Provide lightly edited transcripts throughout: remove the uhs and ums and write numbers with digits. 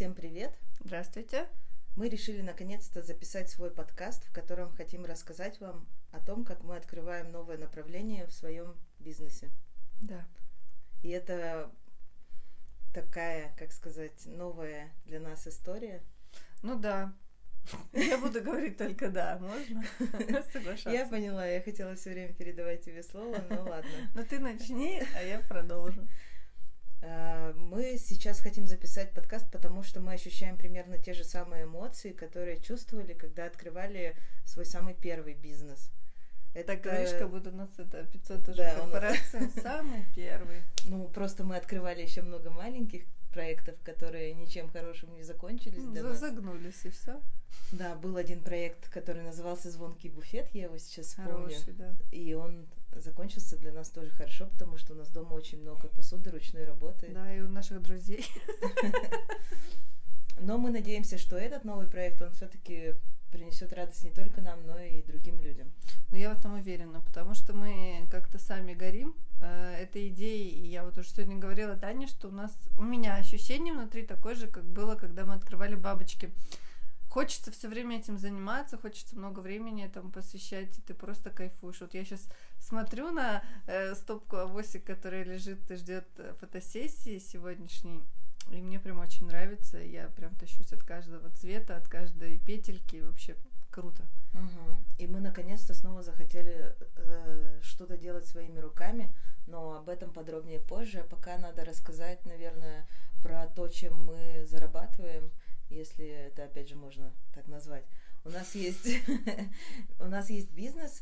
Всем привет! Здравствуйте! Мы решили наконец-то записать свой подкаст, в котором хотим рассказать вам о том, как мы открываем новое направление в своем бизнесе. Да. И это такая, как сказать, новая для нас история. Ну да. Я буду говорить только «да». Можно? Соглашаться. Я поняла, я хотела все время передавать тебе слово, но ладно. Но ты начни, а я продолжу. Мы сейчас хотим записать подкаст, потому что мы ощущаем примерно те же самые эмоции, которые чувствовали, когда открывали свой самый первый бизнес. Это говоришь, как будто у нас это 500 уже корпораций, самый первый. Ну, просто мы открывали еще много маленьких проектов, которые ничем хорошим не закончились. Загнулись, и все. Да, был один проект, который назывался «Звонкий буфет», я его сейчас вспомню. Хороший, да. И он закончился для нас тоже хорошо, потому что у нас дома очень много посуды, ручной работы. Да, и у наших друзей. Но мы надеемся, что этот новый проект, он все-таки принесет радость не только нам, но и другим людям. Ну, я в этом уверена, потому что мы как-то сами горим этой идеей. И я вот уже сегодня говорила Тане, что у меня ощущение внутри такое же, как было, когда мы открывали «Бабочки». Хочется все время этим заниматься, хочется много времени этому посвящать, и ты просто кайфуешь. Вот я сейчас смотрю на стопку авосик, которая лежит и ждет фотосессии сегодняшней, и мне прям очень нравится. Я прям тащусь от каждого цвета, от каждой петельки, вообще круто. Угу. И мы наконец-то снова захотели что-то делать своими руками, но об этом подробнее позже. Пока надо рассказать, наверное, про то, чем мы зарабатываем, если это, опять же, можно так назвать. У нас есть бизнес,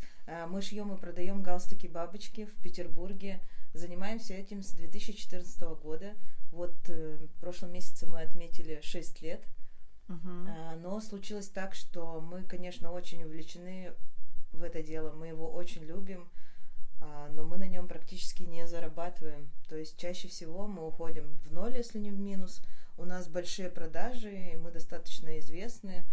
мы шьем и продаем галстуки «Бабочки» в Петербурге, занимаемся этим с 2014 года. Вот в прошлом месяце мы отметили 6 лет, но случилось так, что мы, конечно, очень увлечены в это дело, мы его очень любим, но мы на нем практически не зарабатываем, то есть чаще всего мы уходим в ноль, если не в минус. У нас большие продажи, и мы достаточно известны,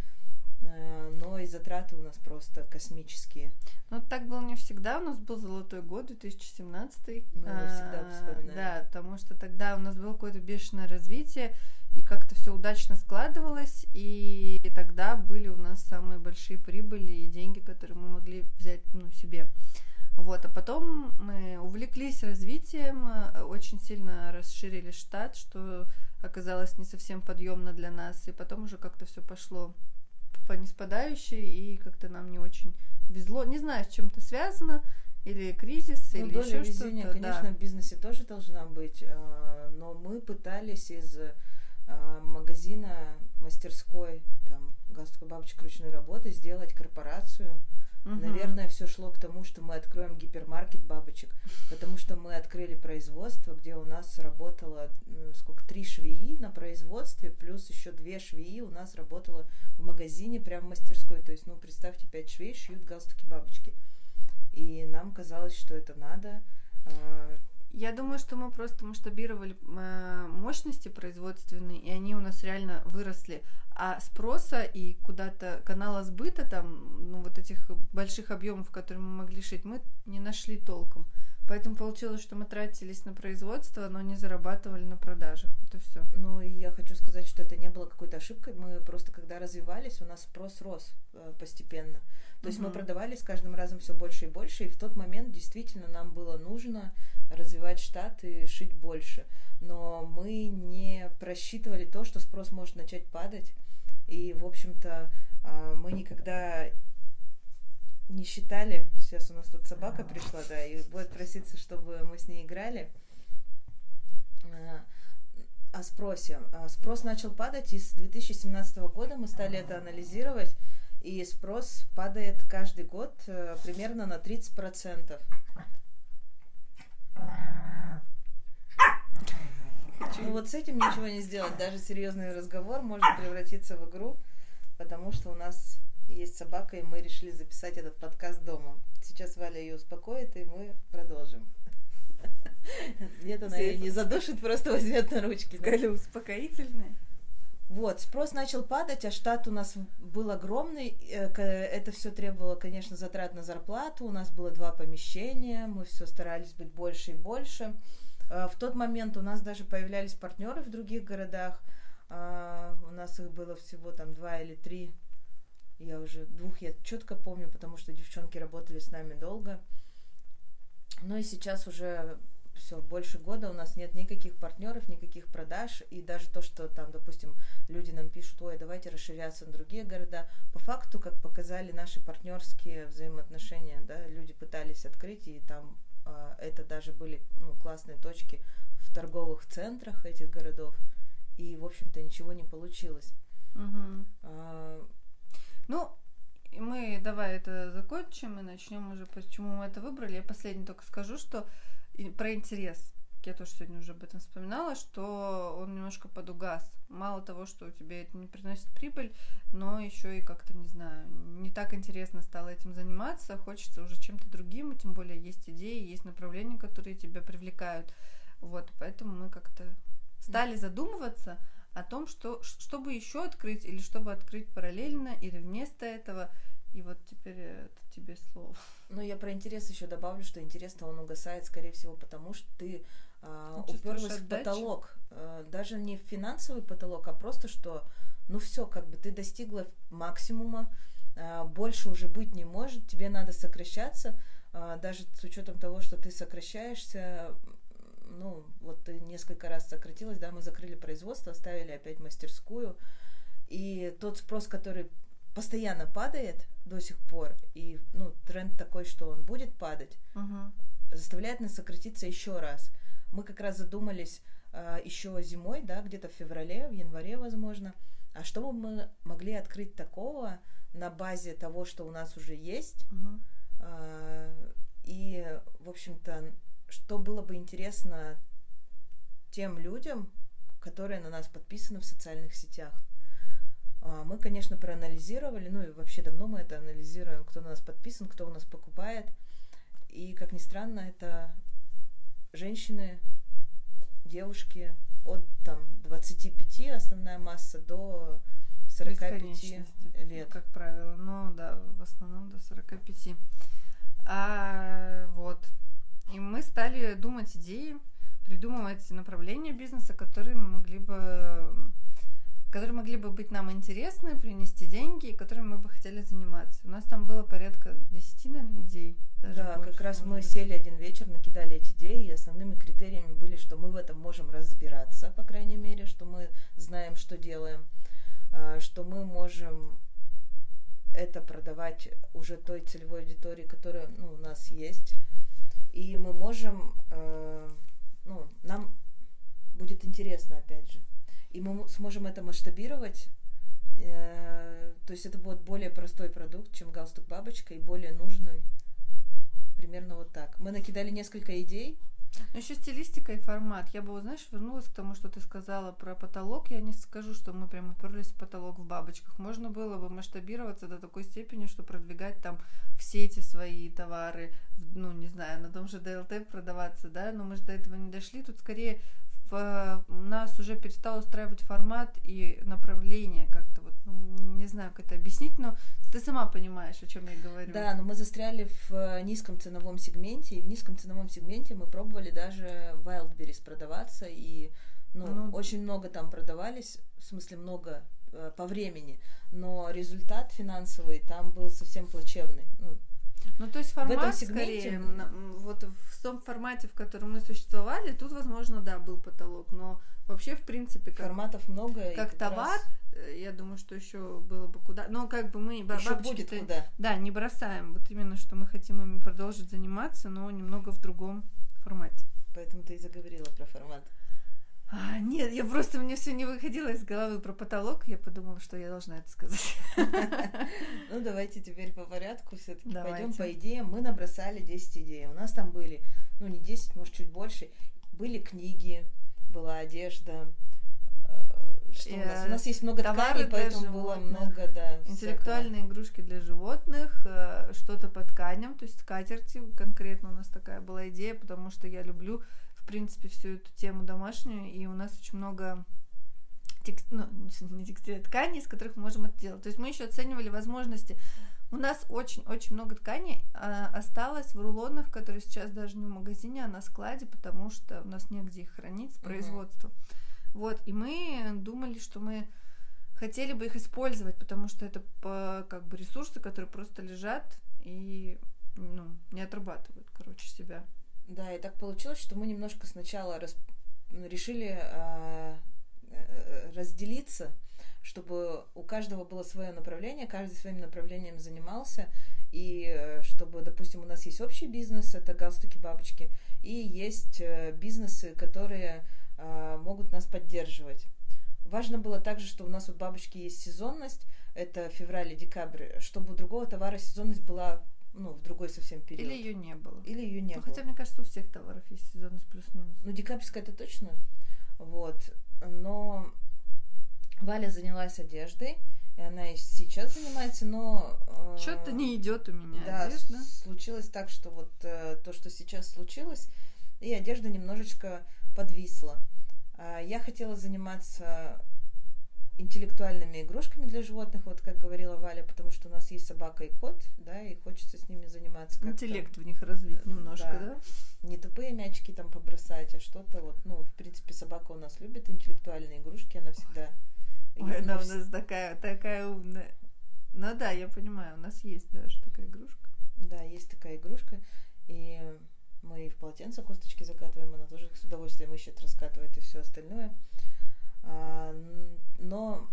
но и затраты у нас просто космические. Ну, так было не всегда. У нас был золотой год, 2017. Мы его всегда вспоминаем. Да, потому что тогда у нас было какое-то бешеное развитие, и как-то все удачно складывалось, и тогда были у нас самые большие прибыли и деньги, которые мы могли взять себе. Вот, а потом мы увлеклись развитием, очень сильно расширили штат, что оказалось не совсем подъемно для нас, и потом уже как-то все пошло по ниспадающей, и как-то нам не очень везло. Не знаю, с чем это связано, или кризис, или еще что-то. Доля везения, конечно, да. В бизнесе тоже должна быть, но мы пытались из магазина, мастерской, там, галстука «Бабочек» ручной работы сделать корпорацию. Наверное, все шло к тому, что мы откроем гипермаркет «Бабочек», потому что мы открыли производство, где у нас работало, 3 швеи на производстве, плюс еще 2 швеи у нас работало в магазине, прямо в мастерской. То есть, представьте, 5 швей шьют галстуки «Бабочки». И нам казалось, что это надо. Я думаю, что мы просто масштабировали мощности производственные, и они у нас реально выросли. А спроса и куда-то канала сбыта, там, вот этих больших объемов, которые мы могли шить, мы не нашли толком. Поэтому получилось, что мы тратились на производство, но не зарабатывали на продажах. Вот и все. Ну, и я хочу сказать, что это не было какой-то ошибкой. Мы просто, когда развивались, у нас спрос рос постепенно. То есть мы продавали с каждым разом все больше и больше. И в тот момент действительно нам было нужно развивать штат и шить больше. Но мы не просчитывали то, что спрос может начать падать. И, в общем-то, мы никогда не считали, сейчас у нас тут собака пришла, да, и будет проситься, чтобы мы с ней играли, о спросе. Спрос начал падать, и с 2017 года мы стали это анализировать, и спрос падает каждый год примерно на 30%. Ну вот с этим ничего не сделать, даже серьезный разговор может превратиться в игру, потому что у нас есть собака, и мы решили записать этот подкаст дома. Сейчас Валя ее успокоит, и мы продолжим. Нет, она ее не задушит, просто возьмет на ручки. Галя успокоительная. Вот, спрос начал падать, а штат у нас был огромный. Это все требовало, конечно, затрат на зарплату. У нас было 2 помещения, мы все старались быть больше и больше. В тот момент у нас даже появлялись партнеры в других городах. нас их было всего там 2 или 3. Я уже 2 я четко помню, потому что девчонки работали с нами долго. Ну и сейчас уже все, больше года у нас нет никаких партнеров, никаких продаж. И даже то, что там, допустим, люди нам пишут, ой, давайте расширяться на другие города. По факту, как показали наши партнерские взаимоотношения, да, люди пытались открыть, и там это даже были классные точки в торговых центрах этих городов. И, в общем-то, ничего не получилось. Угу. Мы давай это закончим и начнем уже, почему мы это выбрали. Я последний только скажу, что про интерес. Я тоже сегодня уже об этом вспоминала, что он немножко подугас. Мало того, что у тебя это не приносит прибыль, но еще и как-то, не знаю, не так интересно стало этим заниматься. Хочется уже чем-то другим, и тем более есть идеи, есть направления, которые тебя привлекают. Вот, поэтому мы как-то стали задумываться о том, чтобы еще открыть или чтобы открыть параллельно или вместо этого. И вот теперь это тебе слово. Ну, я про интерес еще добавлю, что интерес-то он угасает, скорее всего, потому что ты уперлась в потолок. Даже не в финансовый потолок, а просто, что, все, как бы ты достигла максимума, больше уже быть не может, тебе надо сокращаться. Даже с учетом того, что ты сокращаешься, вот ты несколько раз сократилась, да, мы закрыли производство, оставили опять мастерскую. И тот спрос, который постоянно падает до сих пор, и тренд такой, что он будет падать, заставляет нас сократиться еще раз. Мы как раз задумались еще зимой, да, где-то в феврале, в январе, возможно, а что бы мы могли открыть такого на базе того, что у нас уже есть, и, в общем-то, что было бы интересно тем людям, которые на нас подписаны в социальных сетях. Мы, конечно, проанализировали, и вообще давно мы это анализируем, кто на нас подписан, кто у нас покупает. И, как ни странно, это женщины, девушки от 25, основная масса, до 45 лет. Как правило, в основном до 45. И мы стали думать идеи, придумывать направления бизнеса, которые могли бы быть нам интересны, принести деньги, и которыми мы бы хотели заниматься. У нас там было порядка 10, наверное, идей. Да, больше, как раз мы сели один вечер, накидали эти идеи, и основными критериями были, что мы в этом можем разбираться, по крайней мере, что мы знаем, что делаем, что мы можем это продавать уже той целевой аудитории, которая у нас есть, и мы можем, нам будет интересно, опять же. И мы сможем это масштабировать, то есть это будет более простой продукт, чем галстук-бабочка, и более нужный, примерно вот так. Мы накидали несколько идей. Еще стилистика и формат. Я бы, вернулась к тому, что ты сказала про потолок. Я не скажу, что мы прям уперлись в потолок в бабочках. Можно было бы масштабироваться до такой степени, что продвигать там все эти свои товары, на том же ДЛТ продаваться, да, но мы же до этого не дошли. Тут скорее нас уже перестал устраивать формат и направление как-то, не знаю, как это объяснить, но ты сама понимаешь, о чем я говорю. Да, но мы застряли в низком ценовом сегменте, и в низком ценовом сегменте мы пробовали даже Wildberries продаваться, и очень много там продавались, в смысле много по времени, но результат финансовый там был совсем плачевный, то есть формат в этом сегменте, скорее, вот в том формате, в котором мы существовали, тут, возможно, да, был потолок, но вообще, в принципе, форматов много. Как товар, я думаю, что еще было бы куда. Но как бы мы бабочки-то куда. Да, не бросаем. Вот именно, что мы хотим ими продолжить заниматься, но немного в другом формате. Поэтому ты и заговорила про формат. Нет, я просто, мне все не выходило из головы про потолок, я подумала, что я должна это сказать. Давайте теперь по порядку все-таки пойдем по идеям. Мы набросали 10 идей. У нас там были, не 10, может, чуть больше. Были книги, была одежда. Что у нас? У нас есть много тканей, поэтому было много, да. Интеллектуальные игрушки для животных, что-то по тканям, то есть скатерти. Конкретно у нас такая была идея, потому что я люблю, в принципе, всю эту тему домашнюю, и у нас очень много тканей, из которых мы можем это делать. То есть мы еще оценивали возможности. У нас очень-очень много тканей осталось в рулонах, которые сейчас даже не в магазине, а на складе, потому что у нас негде их хранить с производства. Вот, и мы думали, что мы хотели бы их использовать, потому что это как бы ресурсы, которые просто лежат и не отрабатывают, короче, себя. Да, и так получилось, что мы немножко сначала решили разделиться, чтобы у каждого было свое направление, каждый своим направлением занимался, и чтобы, допустим, у нас есть общий бизнес, это галстуки, бабочки, и есть бизнесы, которые могут нас поддерживать. Важно было также, что у нас у бабочки есть сезонность, это февраль и декабрь, чтобы у другого товара сезонность была в другой совсем период. Или ее не было. Хотя, мне кажется, у всех товаров есть сезонность плюс-минус. Декабрьская это точно. Но Валя занялась одеждой, и она и сейчас занимается, но... Что-то не идет у меня одежда. Случилось так, что то, что сейчас случилось, и одежда немножечко подвисла. Я хотела заниматься интеллектуальными игрушками для животных, как говорила Валя, потому что у нас есть собака и кот, да, и хочется с ними заниматься. Как-то. Интеллект в них развить немножко, да? Не тупые мячики там побросать, а что-то в принципе, собака у нас любит интеллектуальные игрушки, она всегда... она у нас такая умная. Я понимаю, у нас есть даже такая игрушка. Да, есть такая игрушка, и мы в полотенце косточки закатываем, она тоже с удовольствием ищет, раскатывает и все остальное. Но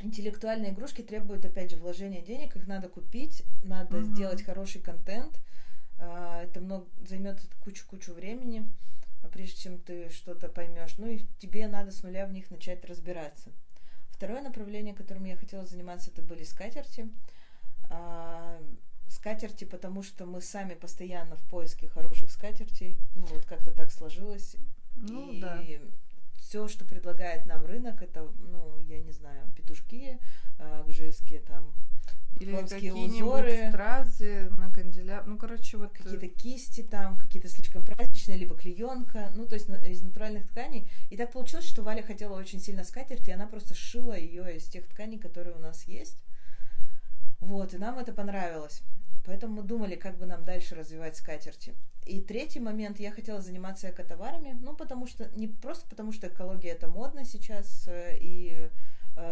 интеллектуальные игрушки требуют, опять же, вложения денег, их надо купить, надо сделать хороший контент, это займет кучу времени, прежде чем ты что-то поймешь, и тебе надо с нуля в них начать разбираться. Второе направление, которым я хотела заниматься, это были скатерти. Скатерти, потому что мы сами постоянно в поиске хороших скатертей, как-то так сложилось. Все, что предлагает нам рынок, это, я не знаю, петушки, гжельские там, японские узоры. Или какие-нибудь стразы на канделябре, какие-то кисти там, какие-то слишком праздничные, либо клеенка, то есть из натуральных тканей. И так получилось, что Валя хотела очень сильно скатерть, и она просто сшила ее из тех тканей, которые у нас есть. И нам это понравилось. Поэтому мы думали, как бы нам дальше развивать скатерти. И третий момент, я хотела заниматься экотоварами, потому что, не просто потому, что экология это модно сейчас, и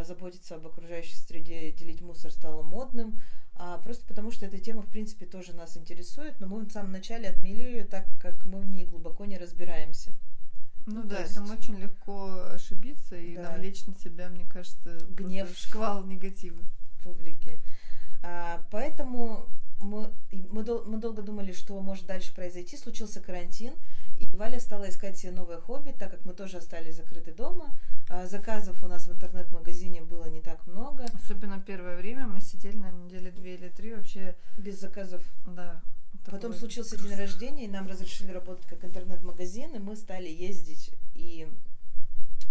заботиться об окружающей среде, делить мусор стало модным, а просто потому, что эта тема, в принципе, тоже нас интересует, но мы в самом начале отмели ее, так как мы в ней глубоко не разбираемся. Там очень легко ошибиться и навлечь на себя, мне кажется, гнев, шквал негатива публики. Поэтому... Мы долго думали, что может дальше произойти. Случился карантин, и Валя стала искать себе новое хобби, так как мы тоже остались закрыты дома. Заказов у нас в интернет-магазине было не так много. Особенно первое время мы сидели на неделе 2 или 3 вообще... Без заказов. Да. Потом случился день рождения, и нам разрешили работать как интернет-магазин, и мы стали ездить и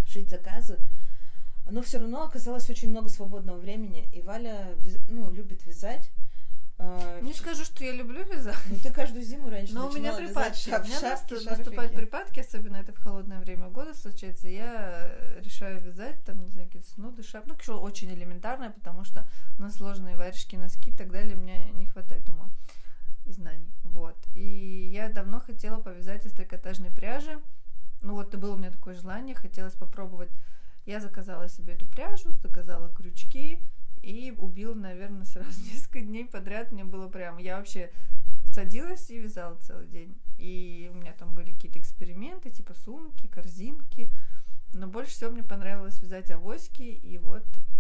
шить заказы. Но все равно оказалось очень много свободного времени, и Валя любит вязать. Не скажу, что я люблю вязать. Ты каждую зиму раньше начинала вязать шапки, шарфики. У меня наступают припадки, особенно это в холодное время года случается. Я решаю вязать, какие-то снуды, шапки. Что очень элементарное, потому что на сложные варежки, носки и так далее мне не хватает ума и знаний. И я давно хотела повязать из трикотажной пряжи. Было у меня такое желание, хотелось попробовать. Я заказала себе эту пряжу, заказала крючки. И убила, наверное, сразу несколько дней подряд. Мне было прям... Я вообще садилась и вязала целый день. И у меня там были какие-то эксперименты, типа сумки, корзинки. Но больше всего мне понравилось вязать авоськи. И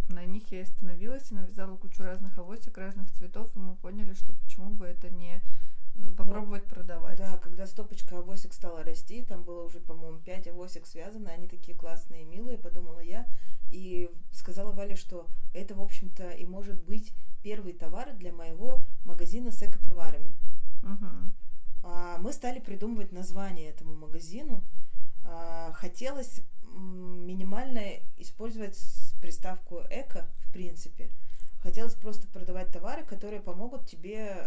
на них я остановилась и навязала кучу разных авосек, разных цветов. И мы поняли, что почему бы это не попробовать продавать. Да, когда стопочка авосек стала расти, там было уже, по-моему, 5 авосек связано. Они такие классные, милые, подумала я. И сказала Вале, что это, в общем-то, и может быть первый товар для моего магазина с экотоварами. Мы стали придумывать название этому магазину. Хотелось минимально использовать приставку «эко», в принципе. Хотелось просто продавать товары, которые помогут тебе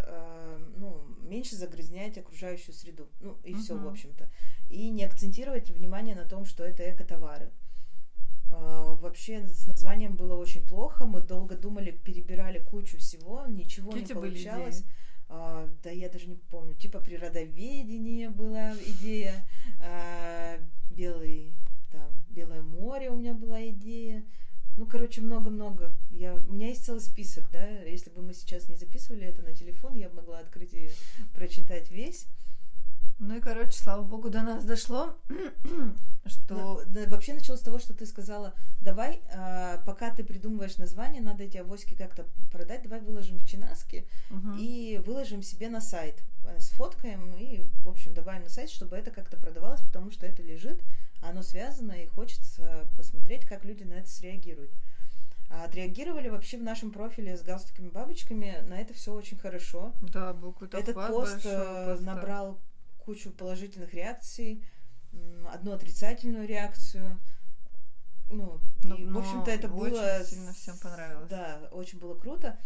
меньше загрязнять окружающую среду. Все, в общем-то. И не акцентировать внимание на том, что это эко-товары. Вообще с названием было очень плохо, мы долго думали, перебирали кучу всего, ничего не получалось. Да я даже не помню, типа природоведение была идея, белое море у меня была идея, Ну, короче, много-много. У меня есть целый список, да. Если бы мы сейчас не записывали это на телефон, я бы могла открыть и прочитать весь. Ну и, короче, слава богу, до нас дошло, что... Да, вообще началось с того, что ты сказала, давай, пока ты придумываешь название, надо эти авоськи как-то продать, давай выложим в Chinaski и выложим себе на сайт. Сфоткаем и, в общем, добавим на сайт, чтобы это как-то продавалось, потому что это лежит, оно связано, и хочется посмотреть, как люди на это среагируют. Отреагировали вообще в нашем профиле с галстуками-бабочками, на это все очень хорошо. Да, был какой-то охват большой. Этот пост набрал кучу положительных реакций, одну отрицательную реакцию. Ну, и, в общем-то, это было... Очень сильно всем понравилось. Да, очень было круто.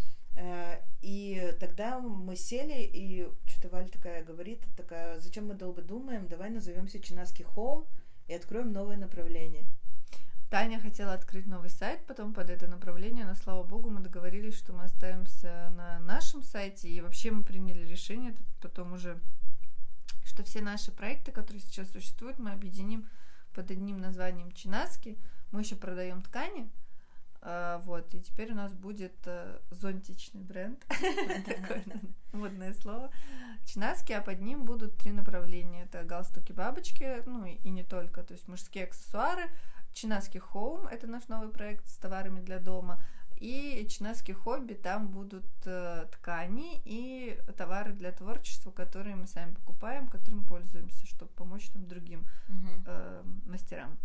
И тогда мы сели, и что-то Валя такая говорит, такая, зачем мы долго думаем, давай назовемся Chinaski Home и откроем новое направление. Таня хотела открыть новый сайт, потом под это направление, но, слава богу, мы договорились, что мы оставимся на нашем сайте, и вообще мы приняли решение, потом уже, что все наши проекты, которые сейчас существуют, мы объединим под одним названием Chinaski. Мы еще продаем ткани. Вот, и теперь у нас будет зонтичный бренд, такое модное слово, Chinaski, а под ним будут три направления, это галстуки-бабочки, ну и не только, то есть мужские аксессуары, Chinaski Home, это наш новый проект с товарами для дома, и Chinaski Hobby, там будут ткани и товары для творчества, которые мы сами покупаем, которым пользуемся, чтобы помочь там другим мастерам,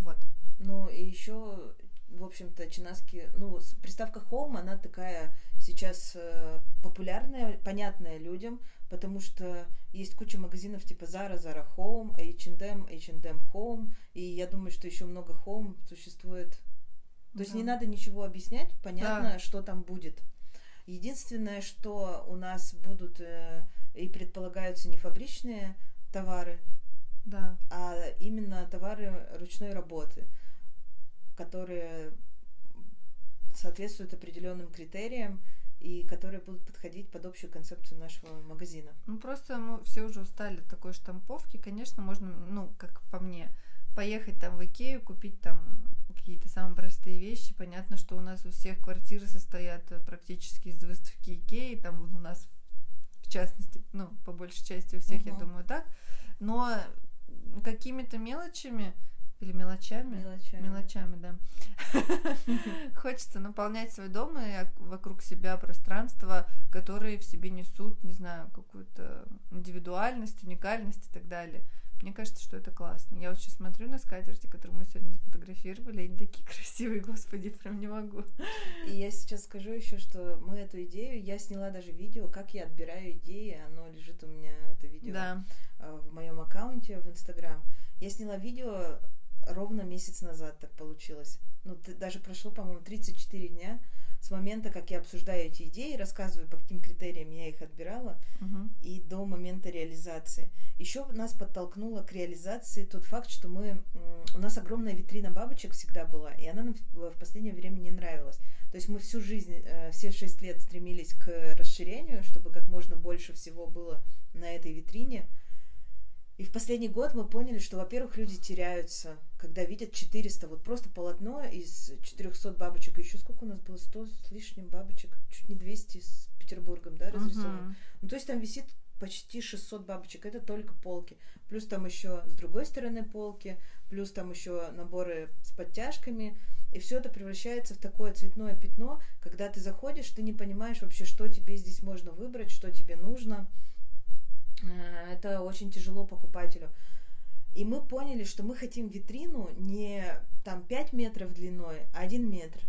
вот. Ну и еще... В общем-то, Chinaski, ну, приставка Home, она такая сейчас популярная, понятная людям, потому что есть куча магазинов типа Zara, Zara Home, H&M, H&M Home, и я думаю, что еще много Home существует. То есть не надо ничего объяснять, понятно, что там будет. Единственное, что у нас будут и предполагаются не фабричные товары, а именно товары ручной работы, которые соответствуют определенным критериям и которые будут подходить под общую концепцию нашего магазина. Ну, просто мы все уже устали от такой штамповки. Конечно, можно, ну, как по мне, поехать там в Икею, купить там какие-то самые простые вещи. Понятно, что у нас у всех квартиры состоят практически из выставки Икеи. Там у нас, в частности, ну, по большей части у всех, я думаю, так. Но какими-то мелочами... Или мелочами? Мелочами, да. Хочется наполнять свой дом и вокруг себя пространство, которые в себе несут, не знаю, какую-то индивидуальность, уникальность и так далее. Мне кажется, что это классно. Я вот сейчас смотрю на скатерти, которые мы сегодня сфотографировали, они такие красивые, господи, прям не могу. И я сейчас скажу еще, что мы эту идею, я сняла даже видео, как я отбираю идеи, оно лежит у меня, это видео, в моем аккаунте в Инстаграм. Я сняла видео... Ровно месяц назад так получилось. Ну, даже прошло, по-моему, 34 дня с момента, как я обсуждаю эти идеи, рассказываю, по каким критериям я их отбирала, и до момента реализации. Еще нас подтолкнуло к реализации тот факт, что мы... У нас огромная витрина бабочек всегда была, и она нам в последнее время не нравилась. То есть мы всю жизнь, все 6 лет стремились к расширению, чтобы как можно больше всего было на этой витрине. И в последний год мы поняли, что, во-первых, люди теряются, когда видят 400, вот просто полотно из 400 бабочек, еще сколько у нас было, 100 с лишним бабочек, чуть не 200 с Петербургом, да, разрисовано. Ну, то есть там висит почти 600 бабочек, это только полки, плюс там еще с другой стороны полки, плюс там еще наборы с подтяжками, и все это превращается в такое цветное пятно, когда ты заходишь, ты не понимаешь вообще, что тебе здесь можно выбрать, что тебе нужно. Это очень тяжело покупателю. И мы поняли, что мы хотим витрину не там 5 метров длиной, а 1 метр,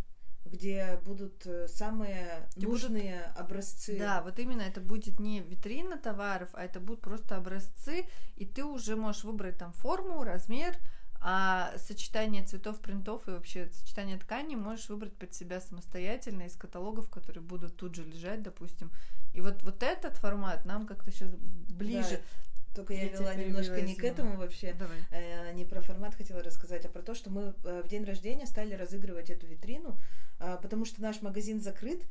где будут самые нужные образцы. Да, вот именно это будет не витрина товаров, а это будут просто образцы, и ты уже можешь выбрать там форму, размер, а сочетание цветов, принтов и вообще сочетание тканей можешь выбрать под себя самостоятельно из каталогов, которые будут тут же лежать, допустим. И вот этот формат нам как-то сейчас ближе. Да, только я вела немножко не к этому вообще. Не про формат хотела рассказать, а про то, что мы в день рождения стали разыгрывать эту витрину, потому что наш магазин закрыт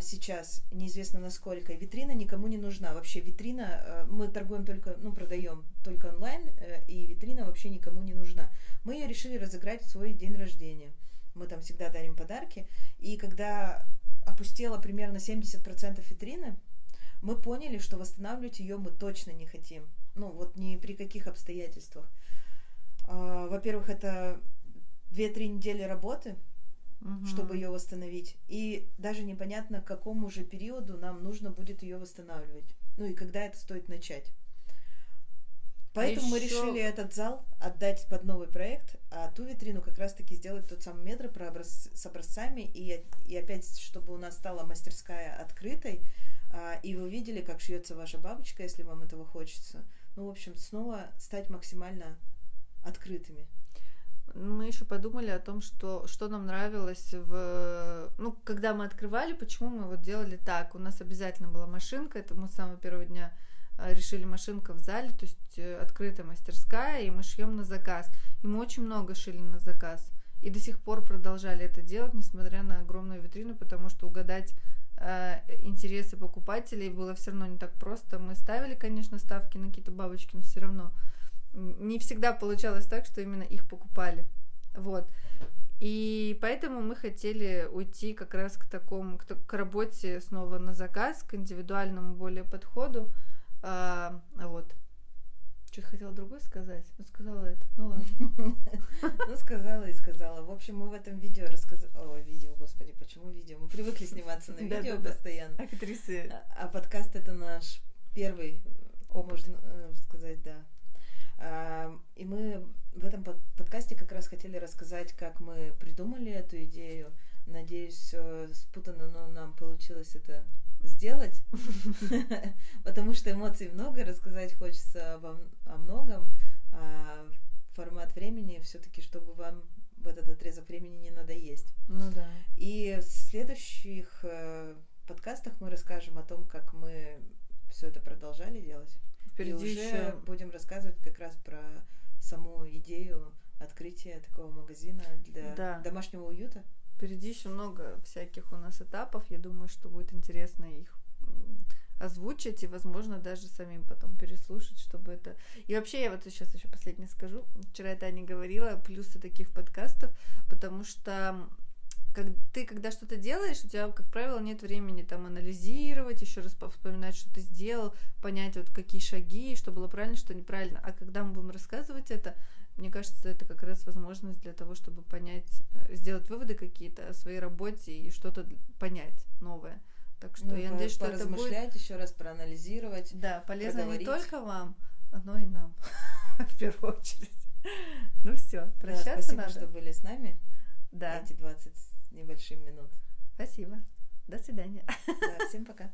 сейчас, неизвестно насколько. Витрина никому не нужна. Вообще витрина, мы торгуем только, ну, продаем только онлайн, и витрина вообще никому не нужна. Мы ее решили разыграть в свой день рождения. мы там всегда дарим подарки. И когда опустела примерно 70% витрины, мы поняли, что восстанавливать ее мы точно не хотим. Ну, вот ни при каких обстоятельствах. Во-первых, это 2-3 недели работы, чтобы ее восстановить. И даже непонятно, к какому же периоду нам нужно будет ее восстанавливать. Ну и когда это стоит начать. Поэтому мы решили этот зал отдать под новый проект, а ту витрину как раз-таки сделать тот самый метр с образцами. И опять, чтобы у нас стала мастерская открытой, и вы видели, как шьется ваша бабочка, если вам этого хочется. Ну, в общем, снова стать максимально открытыми. Мы еще подумали о том, что нам нравилось когда мы открывали, почему мы вот делали так. У нас обязательно была машинка, это мы с самого первого дня решили, машинка в зале, то есть открытая мастерская, и мы шьем на заказ. И мы очень много шили на заказ. И до сих пор продолжали это делать, несмотря на огромную витрину, потому что угадать интересы покупателей было все равно не так просто. Мы ставили, конечно, ставки на какие-то бабочки, но все равно не всегда получалось так, что именно их покупали. Вот. И поэтому мы хотели уйти как раз к работе снова на заказ, к индивидуальному более подходу. Вот. Что-то хотела другое сказать, но сказала это. Ну ладно. Ну, сказала и сказала. В общем, мы в этом видео рассказали... О, видео, господи, почему видео? Мы привыкли сниматься на видео постоянно. Актрисы. А подкаст — это наш первый, можно сказать, да. И мы в этом подкасте как раз хотели рассказать, как мы придумали эту идею. Надеюсь, спутано, но нам получилось это сделать, потому что эмоций много, рассказать хочется о многом. Формат времени все-таки, чтобы вам в этот отрезок времени не надоесть. Ну да. И в следующих подкастах мы расскажем о том, как мы все это продолжали делать. Впереди уже еще будем рассказывать как раз про саму идею открытия такого магазина для домашнего уюта. Впереди еще много всяких у нас этапов. Я думаю, что будет интересно их озвучить и, возможно, даже самим потом переслушать, чтобы это... И вообще, я вот сейчас еще последнее скажу. Вчера я Таня говорила, плюсы таких подкастов, потому что когда что-то делаешь, у тебя, как правило, нет времени там анализировать, еще раз вспоминать, что ты сделал, понять, вот какие шаги, что было правильно, что неправильно. А когда мы будем рассказывать это, мне кажется, это как раз возможность для того, чтобы понять, сделать выводы какие-то о своей работе и что-то понять новое. Так что я надеюсь, что это будет... еще раз проанализировать, да, полезно не только вам, но и нам, в первую очередь. Ну все, прощаться надо. Спасибо, что были с нами эти 20 небольших минут. Спасибо. До свидания. Всем пока.